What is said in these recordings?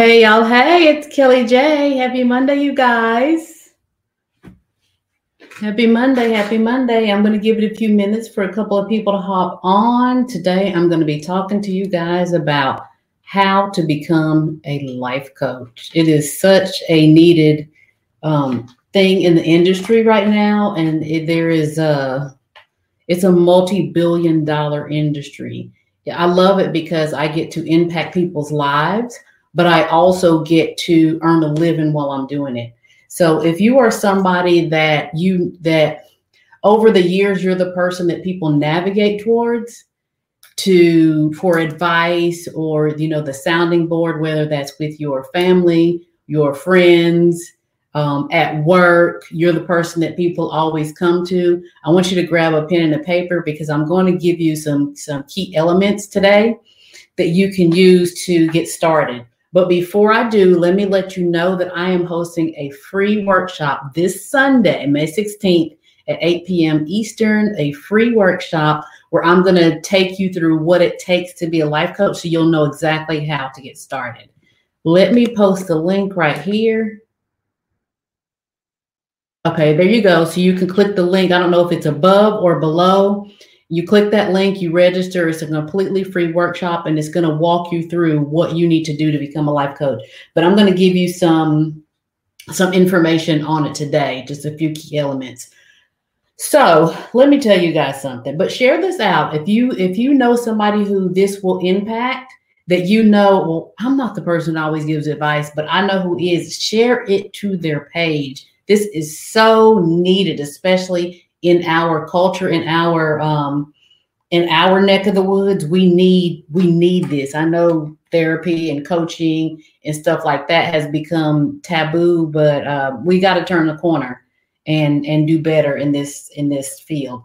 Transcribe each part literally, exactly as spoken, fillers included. Hey, y'all. Hey, it's Kelly J. Happy Monday, you guys. Happy Monday. Happy Monday. I'm going to give it a few minutes for a couple of people to hop on. Today, I'm going to be talking to you guys about how to become a life coach. It is such a needed um, thing in the industry right now. And it, there is a, it's a multi-billion dollar industry. Yeah, I love it because I get to impact people's lives, but I also get to earn a living while I'm doing it. So if you are somebody that you, that over the years, you're the person that people navigate towards to, for advice or, you know, the sounding board, whether that's with your family, your friends, um, at work, you're the person that people always come to. I want you to grab a pen and a paper because I'm going to give you some, some key elements today that you can use to get started. But before I do, let me let you know that I am hosting a free workshop this Sunday, May sixteenth at eight p.m. Eastern, a free workshop where I'm going to take you through what it takes to be a life coach so you'll know exactly how to get started. Let me post the link right here. Okay, there you go. So you can click the link. I don't know if it's above or below. You click that link, you register. It's a completely free workshop, and it's going to walk you through what you need to do to become a life coach. But I'm going to give you some, some information on it today, just a few key elements. So let me tell you guys something, but share this out. If you, if you know somebody who this will impact, that you know, well, I'm not the person that always gives advice, but I know who is, share it to their page. This is so needed, especially in our culture, in our um, in our neck of the woods. We need we need this. I know therapy and coaching and stuff like that has become taboo, but uh, we got to turn the corner and and do better in this in this field.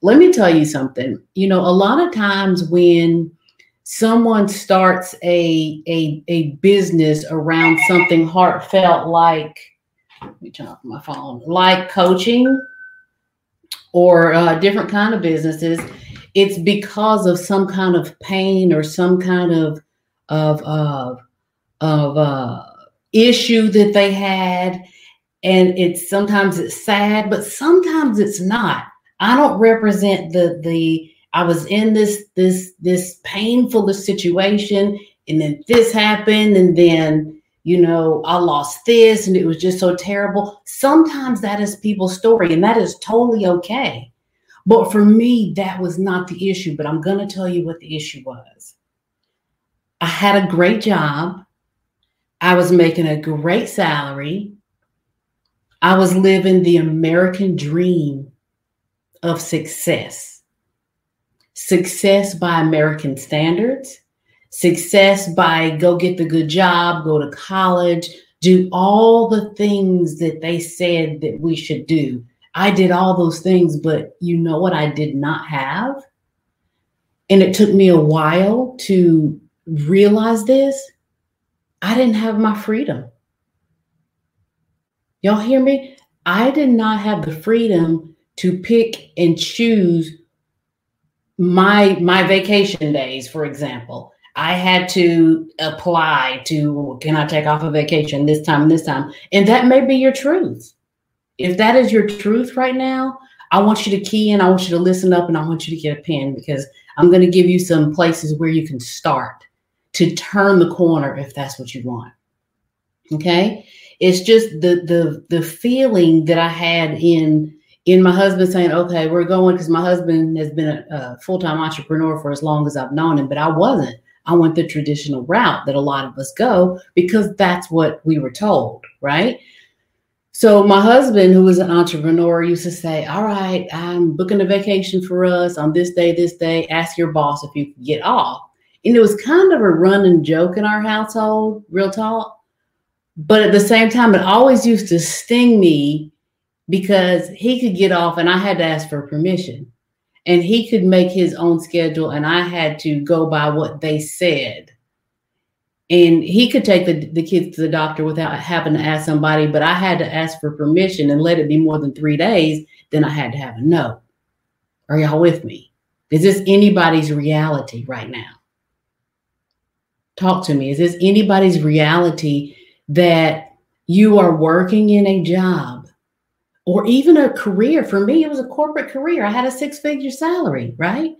Let me tell you something. You know, a lot of times when someone starts a a a business around something heartfelt like, let me turn off my phone, like coaching, or uh, different kind of businesses, it's because of some kind of pain or some kind of of uh, of uh, issue that they had, and it's sometimes it's sad, but sometimes it's not. I don't represent the the I was in this this this painful situation, and then this happened, and then you know I lost this, and it was just so terrible. Sometimes that is people's story, and that is totally okay. But for me, that was not the issue. But I'm going to tell you what the issue was. I had a great job. I was making a great salary. I was living the American dream of success. Success by American standards. Success by go get the good job, go to college, do all the things that they said that we should do. I did all those things, but you know what I did not have? And it took me a while to realize this. I didn't have my freedom. Y'all hear me? I did not have the freedom to pick and choose my, my vacation days, for example. I had to apply to, can I take off a vacation this time and this time? And that may be your truth. If that is your truth right now, I want you to key in. I want you to listen up, and I want you to get a pen because I'm going to give you some places where you can start to turn the corner if that's what you want. Okay. It's just the the the feeling that I had in in my husband saying, okay, we're going, because my husband has been a, a full-time entrepreneur for as long as I've known him, but I wasn't. I went the traditional route that a lot of us go because that's what we were told, right? So my husband, who was an entrepreneur, used to say, all right, I'm booking a vacation for us on this day, this day. Ask your boss if you can get off. And it was kind of a running joke in our household, real talk. But at the same time, it always used to sting me because he could get off and I had to ask for permission. And he could make his own schedule, and I had to go by what they said. And he could take the, the kids to the doctor without having to ask somebody, but I had to ask for permission and let it be more than three days. Then I had to have a no. Are y'all with me? Is this anybody's reality right now? Talk to me. Is this anybody's reality that you are working in a job or even a career? For me, it was a corporate career. I had a six-figure salary, right?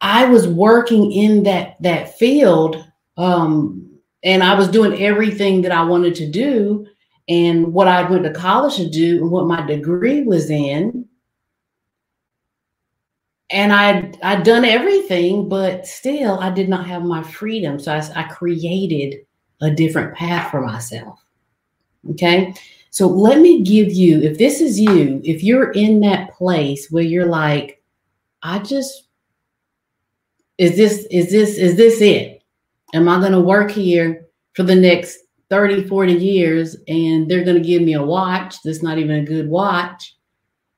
I was working in that, that field, um, and I was doing everything that I wanted to do and what I went to college to do and what my degree was in. And I I'd done everything, but still I did not have my freedom. So I, I created a different path for myself. Okay. So let me give you, if this is you, if you're in that place where you're like, I just, is this, is this, is this it? Am I going to work here for the next thirty, forty years and they're going to give me a watch that's not even a good watch?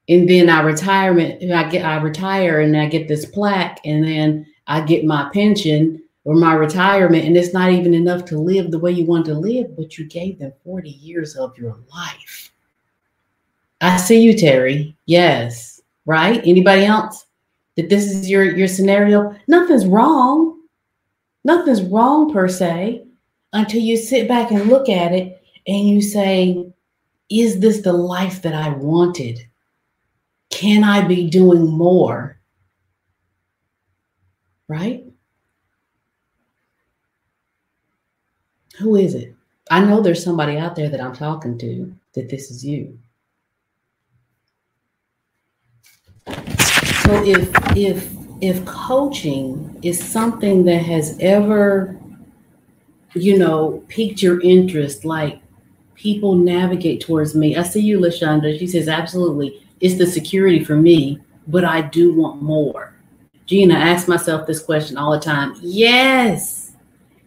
And then I retirement, I get, I retire and I get this plaque and then I get my pension or my retirement. And it's not even enough to live the way you want to live, but you gave them forty years of your life. I see you, Terry. Yes. Right. Anybody else that this is your, your scenario? Nothing's wrong. Nothing's wrong per se until you sit back and look at it and you say, is this the life that I wanted? Can I be doing more? Right? Who is it? I know there's somebody out there that I'm talking to that this is you. So if if if coaching is something that has ever, you know, piqued your interest, like people navigate towards me. I see you, LaShonda. She says, absolutely. It's the security for me, but I do want more. Gina, I ask myself this question all the time. Yes.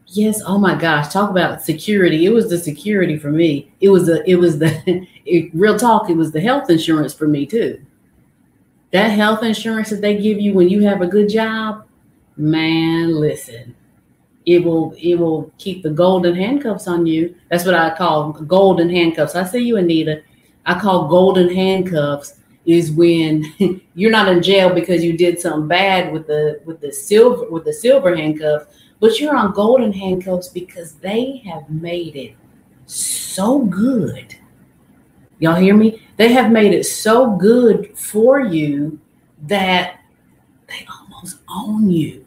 Yes. Oh my gosh. Talk about security. It was the security for me. It was the, it was the it, real talk. It was the health insurance for me too. That health insurance that they give you when you have a good job, man, listen, it will, it will keep the golden handcuffs on you. That's what I call golden handcuffs. I see you, Anita. I call golden handcuffs. Is when you're not in jail because you did something bad with the with the silver with the silver handcuffs, but you're on golden handcuffs because they have made it so good. Y'all hear me? They have made it so good for you that they almost own you.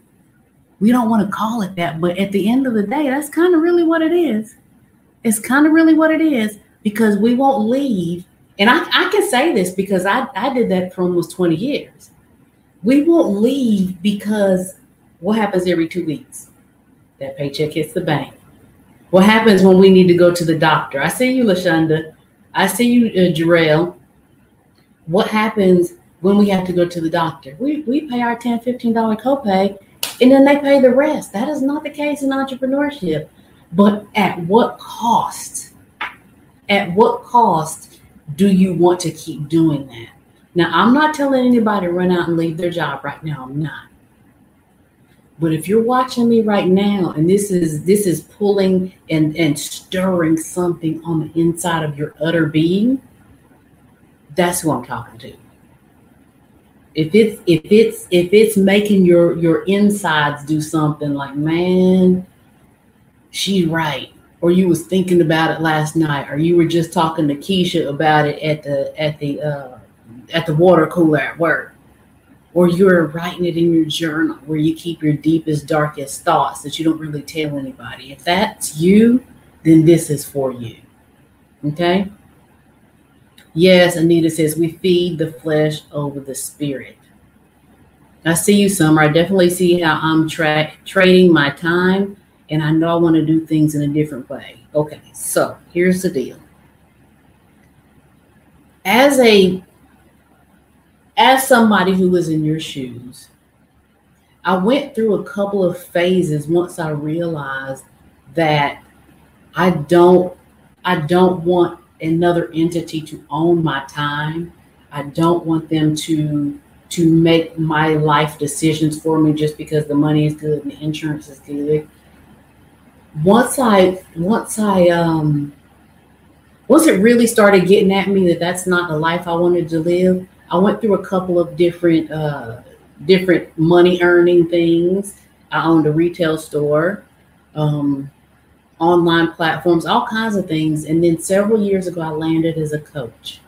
We don't want to call it that, but at the end of the day, that's kind of really what it is. It's kind of really what it is because we won't leave. And I, I can say this because I, I did that for almost twenty years. We won't leave because what happens every two weeks? That paycheck hits the bank. What happens when we need to go to the doctor? I see you, LaShonda. I see you, uh, Jarrell. What happens when we have to go to the doctor? We we pay our ten dollars, fifteen dollars copay, and then they pay the rest. That is not the case in entrepreneurship. But at what cost? At what cost? Do you want to keep doing that? Now, I'm not telling anybody to run out and leave their job right now. I'm not. But if you're watching me right now, and this is this is pulling and, and stirring something on the inside of your utter being, that's who I'm talking to. If it's if it's if it's making your, your insides do something like, man, she's right. Or you was thinking about it last night, or you were just talking to Keisha about it at the at the uh, at the water cooler at work, or you're writing it in your journal where you keep your deepest, darkest thoughts that you don't really tell anybody. If that's you, then this is for you. Okay. Yes, Anita says we feed the flesh over the spirit. I see you, Summer. I definitely see how I'm tra- trading my time. And I know I want to do things in a different way. Okay, so here's the deal. As a, as somebody who was in your shoes, I went through a couple of phases once I realized that I don't, I don't want another entity to own my time. I don't want them to, to make my life decisions for me just because the money is good and the insurance is good. Once I, once I, um, once it really started getting at me that that's not the life I wanted to live, I went through a couple of different, uh, different money earning things. I owned a retail store. um, online platforms, all kinds of things. And then several years ago, I landed as a coach,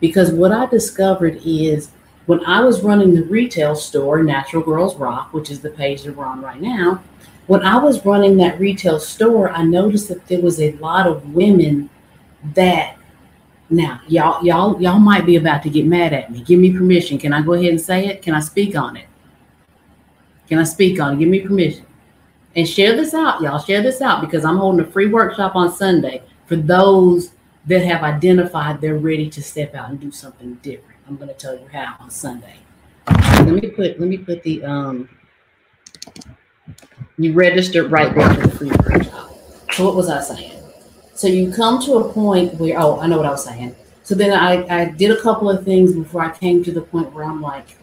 because what I discovered is when I was running the retail store, Natural Girls Rock, which is the page that we're on right now, when I was running that retail store, I noticed that there was a lot of women that, now y'all, y'all, y'all might be about to get mad at me. Give me permission. Can I go ahead and say it? Can I speak on it? Can I speak on it? Give me permission. And share this out, y'all. Share this out, because I'm holding a free workshop on Sunday for those that have identified they're ready to step out and do something different. I'm going to tell you how on Sunday. Let me put, let me put the, um, you registered right there for the free workshop. So what was I saying? So you come to a point where, oh, I know what I was saying. So then I, I did a couple of things before I came to the point where I'm like,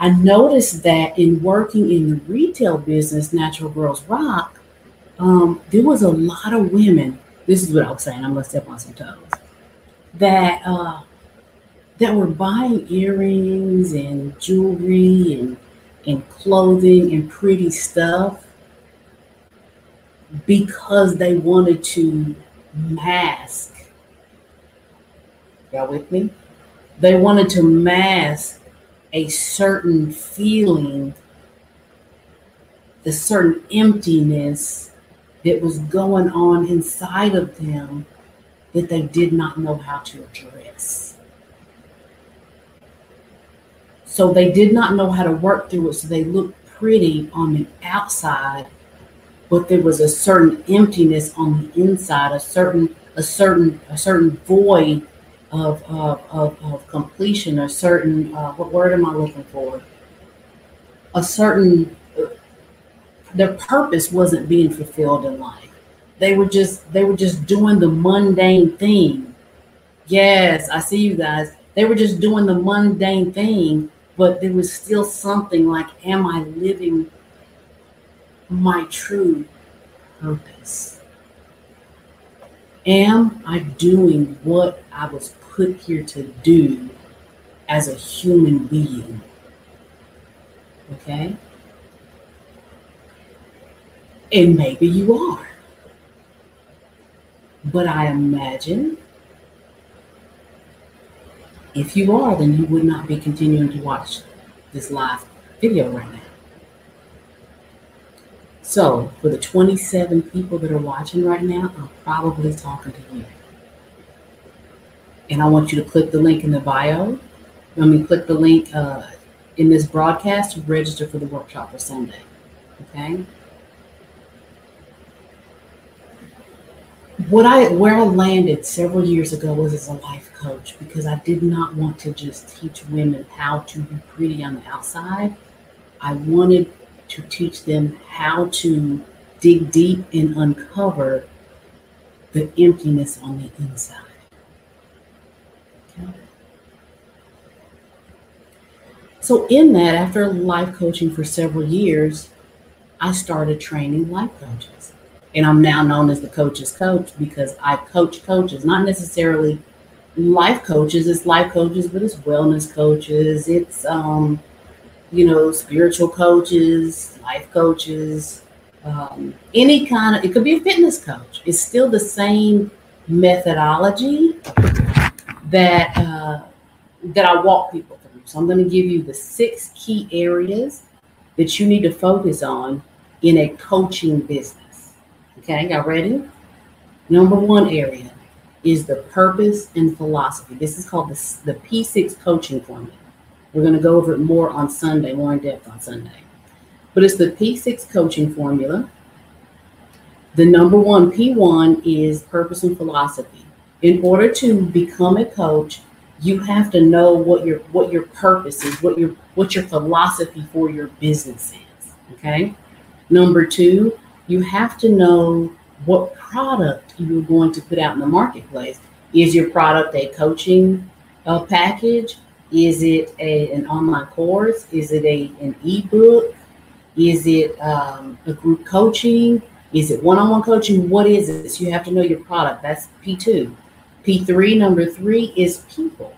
I noticed that in working in the retail business, Natural Girls Rock, um, there was a lot of women. This is what I was saying. I'm going to step on some toes. That uh, that were buying earrings and jewelry and, and clothing and pretty stuff because they wanted to mask. Y'all with me? They wanted to mask a certain feeling, the certain emptiness that was going on inside of them that they did not know how to address. So they did not know how to work through it. So they looked pretty on the outside, but there was a certain emptiness on the inside, a certain, a certain, a certain void Of, of, of, of completion, a certain, uh, what word am I looking for? A certain, their purpose wasn't being fulfilled in life. They were just, they were just doing the mundane thing. Yes, I see you guys. They were just doing the mundane thing, but there was still something like, am I living my true purpose? Am I doing what I was put here to do as a human being? Okay? And maybe you are. But I imagine if you are, then you would not be continuing to watch this live video right now. So for the twenty-seven people that are watching right now, I'm probably talking to you. And I want you to click the link in the bio. I mean, click the link uh, in this broadcast to register for the workshop for Sunday, okay? What I, where I landed several years ago was as a life coach, because I did not want to just teach women how to be pretty on the outside. I wanted to teach them how to dig deep and uncover the emptiness on the inside. Okay. So in that, after life coaching for several years, I started training life coaches. And I'm now known as the coach's coach because I coach coaches, not necessarily life coaches. It's life coaches, but it's wellness coaches. It's, um, you know, spiritual coaches, life coaches, um, any kind of, it could be a fitness coach. It's still the same methodology that uh, that I walk people through. So I'm going to give you the six key areas that you need to focus on in a coaching business. Okay, y'all ready? Number one area is the purpose and philosophy. This is called the, the P six coaching formula. We're going to go over it more on Sunday, more in depth on Sunday. But it's the P six coaching formula. The number one, P one, is purpose and philosophy. In order to become a coach, you have to know what your what your purpose is, what your what your philosophy for your business is. Okay. Number two, you have to know what product you're going to put out in the marketplace. Is your product a coaching uh, package? Is it a, an online course? Is it a, an ebook? Is it um, a group coaching? Is it one-on-one coaching? What is it? So you have to know your product. That's P two. P three, number three, is people.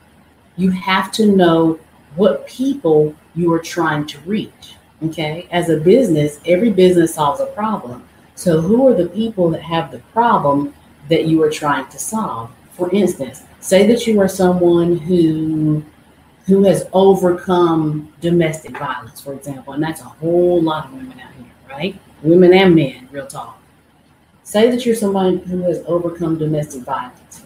You have to know what people you are trying to reach, okay? As a business, every business solves a problem. So who are the people that have the problem that you are trying to solve? For instance, say that you are someone who who has overcome domestic violence, for example, and that's a whole lot of women out here, right? Women and men, real talk. Say that you're somebody who has overcome domestic violence.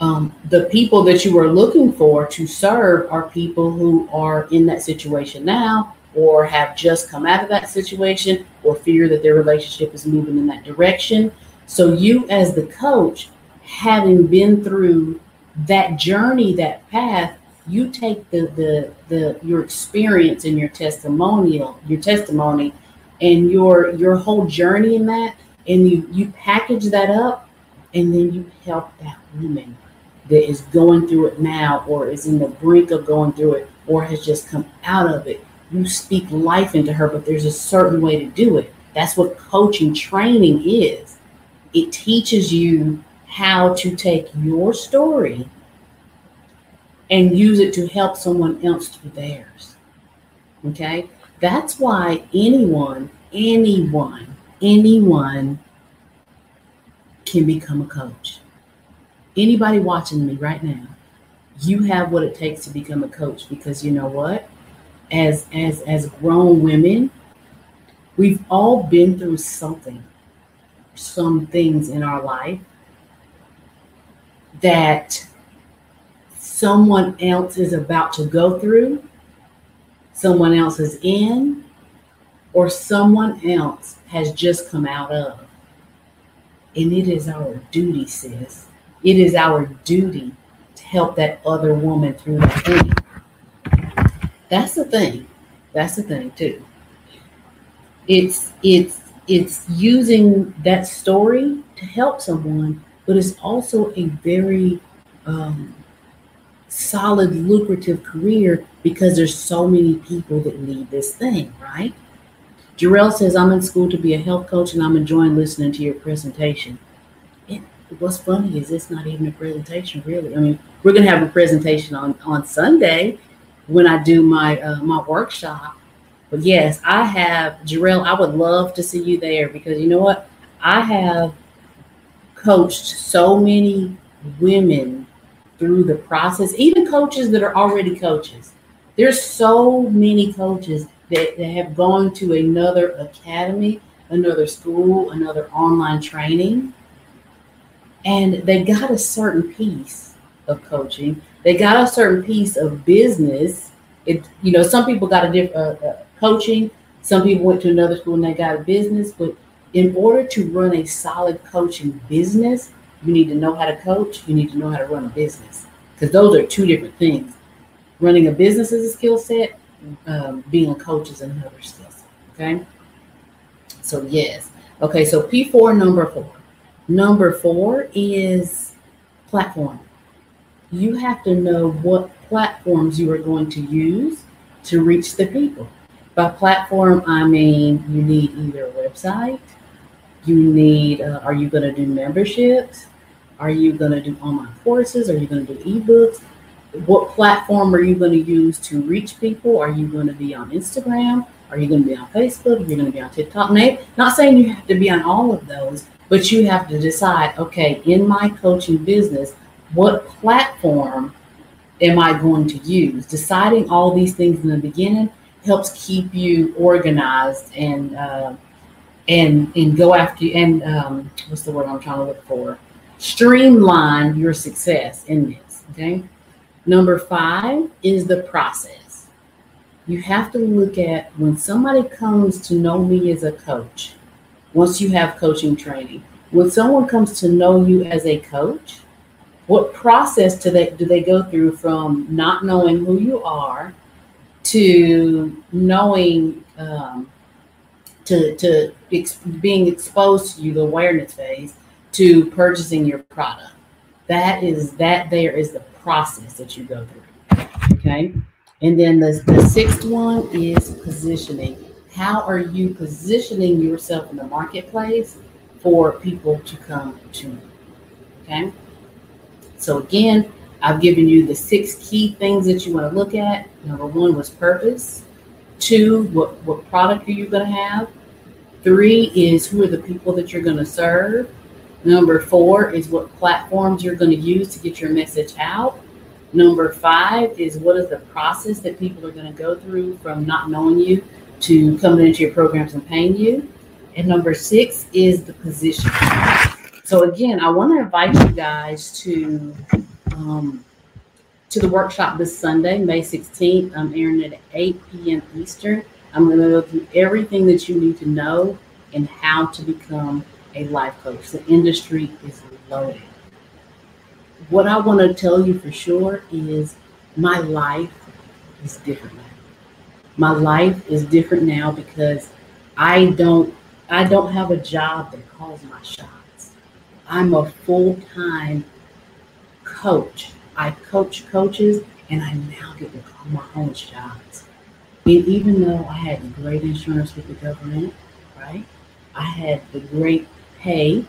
Um, the people that you are looking for to serve are people who are in that situation now, or have just come out of that situation, or fear that their relationship is moving in that direction. So you, as the coach, having been through that journey, that path, you take the the the your experience and your testimonial, your testimony, and your your whole journey in that, and you you package that up, and then you help that woman that is going through it now, or is in the brink of going through it, or has just come out of it. You speak life into her, but there's a certain way to do it. That's what coaching training is. It teaches you how to take your story and use it to help someone else through theirs. Okay? That's why anyone, anyone, anyone can become a coach. Anybody watching me right now, you have what it takes to become a coach, because you know what? As as as grown women, we've all been through something, some things in our life that someone else is about to go through, someone else is in, or someone else has just come out of. And it is our duty, sis. It is our duty to help that other woman through that thing. That's the thing. That's the thing too. It's it's it's using that story to help someone, but it's also a very um, solid, lucrative career, because there's so many people that need this thing, right? Jarrell says, I'm in school to be a health coach and I'm enjoying listening to your presentation. And what's funny is it's not even a presentation, really. I mean, we're going to have a presentation on, on Sunday when I do my uh, my workshop. But yes, I have, Jarrell, I would love to see you there, because you know what? I have coached so many women through the process, even coaches that are already coaches. There's so many coaches that, that have gone to another academy, another school, another online training, and they got a certain piece of coaching. They got a certain piece of business. It, you know, some people got a different uh, uh, coaching. Some people went to another school and they got a business. But in order to run a solid coaching business, you need to know how to coach. You need to know how to run a business, because those are two different things. Running a business is a skill set. Um, being a coach is another skill set. Okay. So yes. Okay. So P four, number four. Number four is platform. You have to know what platforms you are going to use to reach the people. By platform, I mean you need either a website, you need, uh, are you going to do memberships? Are you going to do online courses? Are you going to do ebooks? What platform are you going to use to reach people? Are you going to be on Instagram? Are you going to be on Facebook? Are you going to be on TikTok? Now, not saying you have to be on all of those, but you have to decide, okay, in my coaching business, what platform am I going to use? Deciding all these things in the beginning helps keep you organized and uh, and and go after you, and um, what's the word I'm trying to look for? Streamline your success in this. Okay. Number five is the process. You have to look at, when somebody comes to know me as a coach, once you have coaching training, when someone comes to know you as a coach, what process do they, do they go through from not knowing who you are to knowing, um, to, to ex- being exposed to you, the awareness phase, to purchasing your product? That is, that there is the process that you go through, okay? And then the, the sixth one is positioning. How are you positioning yourself in the marketplace for people to come to you, okay? So again, I've given you the six key things that you want to look at. Number one was purpose. Two, what, what product are you going to have? Three is who are the people that you're going to serve. Number four is what platforms you're going to use to get your message out. Number five is what is the process that people are going to go through from not knowing you to coming into your programs and paying you. And number six is the position. So again, I want to invite you guys to um, to the workshop this Sunday, May sixteenth. I'm airing at eight p.m. Eastern. I'm going to go through everything that you need to know and how to become a life coach. The industry is loaded. What I want to tell you for sure is my life is different now. My life is different now because I don't I don't have a job that calls my shots. I'm a full-time coach. I coach coaches, and I now get to call my own shots. And even though I had great insurance with the government, right? I had the great pay.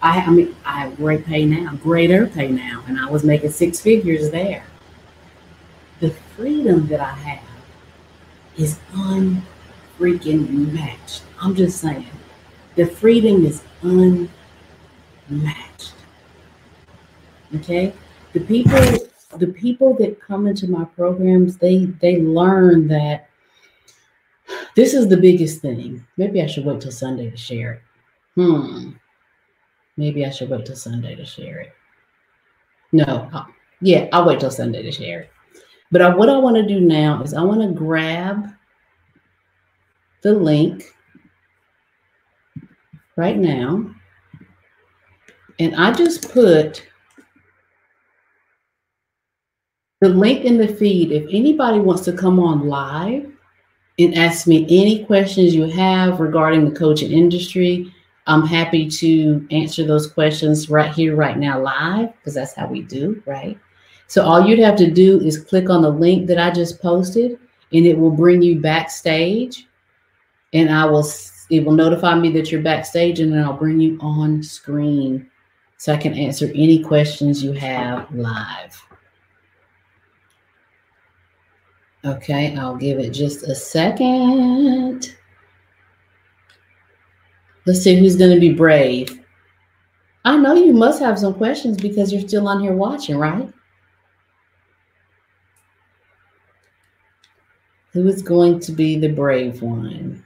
I, I mean, I have great pay now, greater pay now, and I was making six figures there. The freedom that I have is unfreaking matched. I'm just saying, the freedom is unmatched. Okay, the people, the people that come into my programs, they they learn that this is the biggest thing. Maybe I should wait till Sunday to share it. Hmm. Maybe I should wait till Sunday to share it. No. I'll, yeah, I'll wait till Sunday to share it. But I, what I want to do now is I want to grab the link right now. And I just put the link in the feed. If anybody wants to come on live and ask me any questions you have regarding the coaching industry, I'm happy to answer those questions right here, right now, live, because that's how we do, right? So all you'd have to do is click on the link that I just posted, and it will bring you backstage, and I will, it will notify me that you're backstage, and then I'll bring you on screen so I can answer any questions you have live. Okay, I'll give it just a second. Let's see who's going to be brave. I know you must have some questions because you're still on here watching, right? Who is going to be the brave one?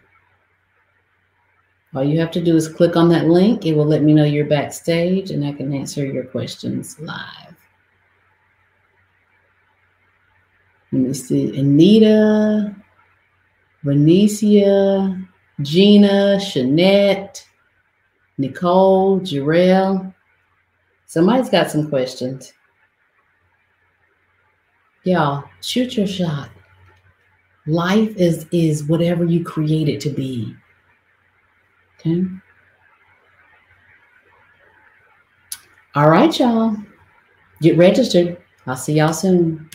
All you have to do is click on that link. It will let me know you're backstage, and I can answer your questions live. Let me see. Anita, Benicia, Gina, Shanette, Nicole, Jarrell. Somebody's got some questions. Y'all, shoot your shot. Life is, is whatever you create it to be. Okay? All right, y'all. Get registered. I'll see y'all soon.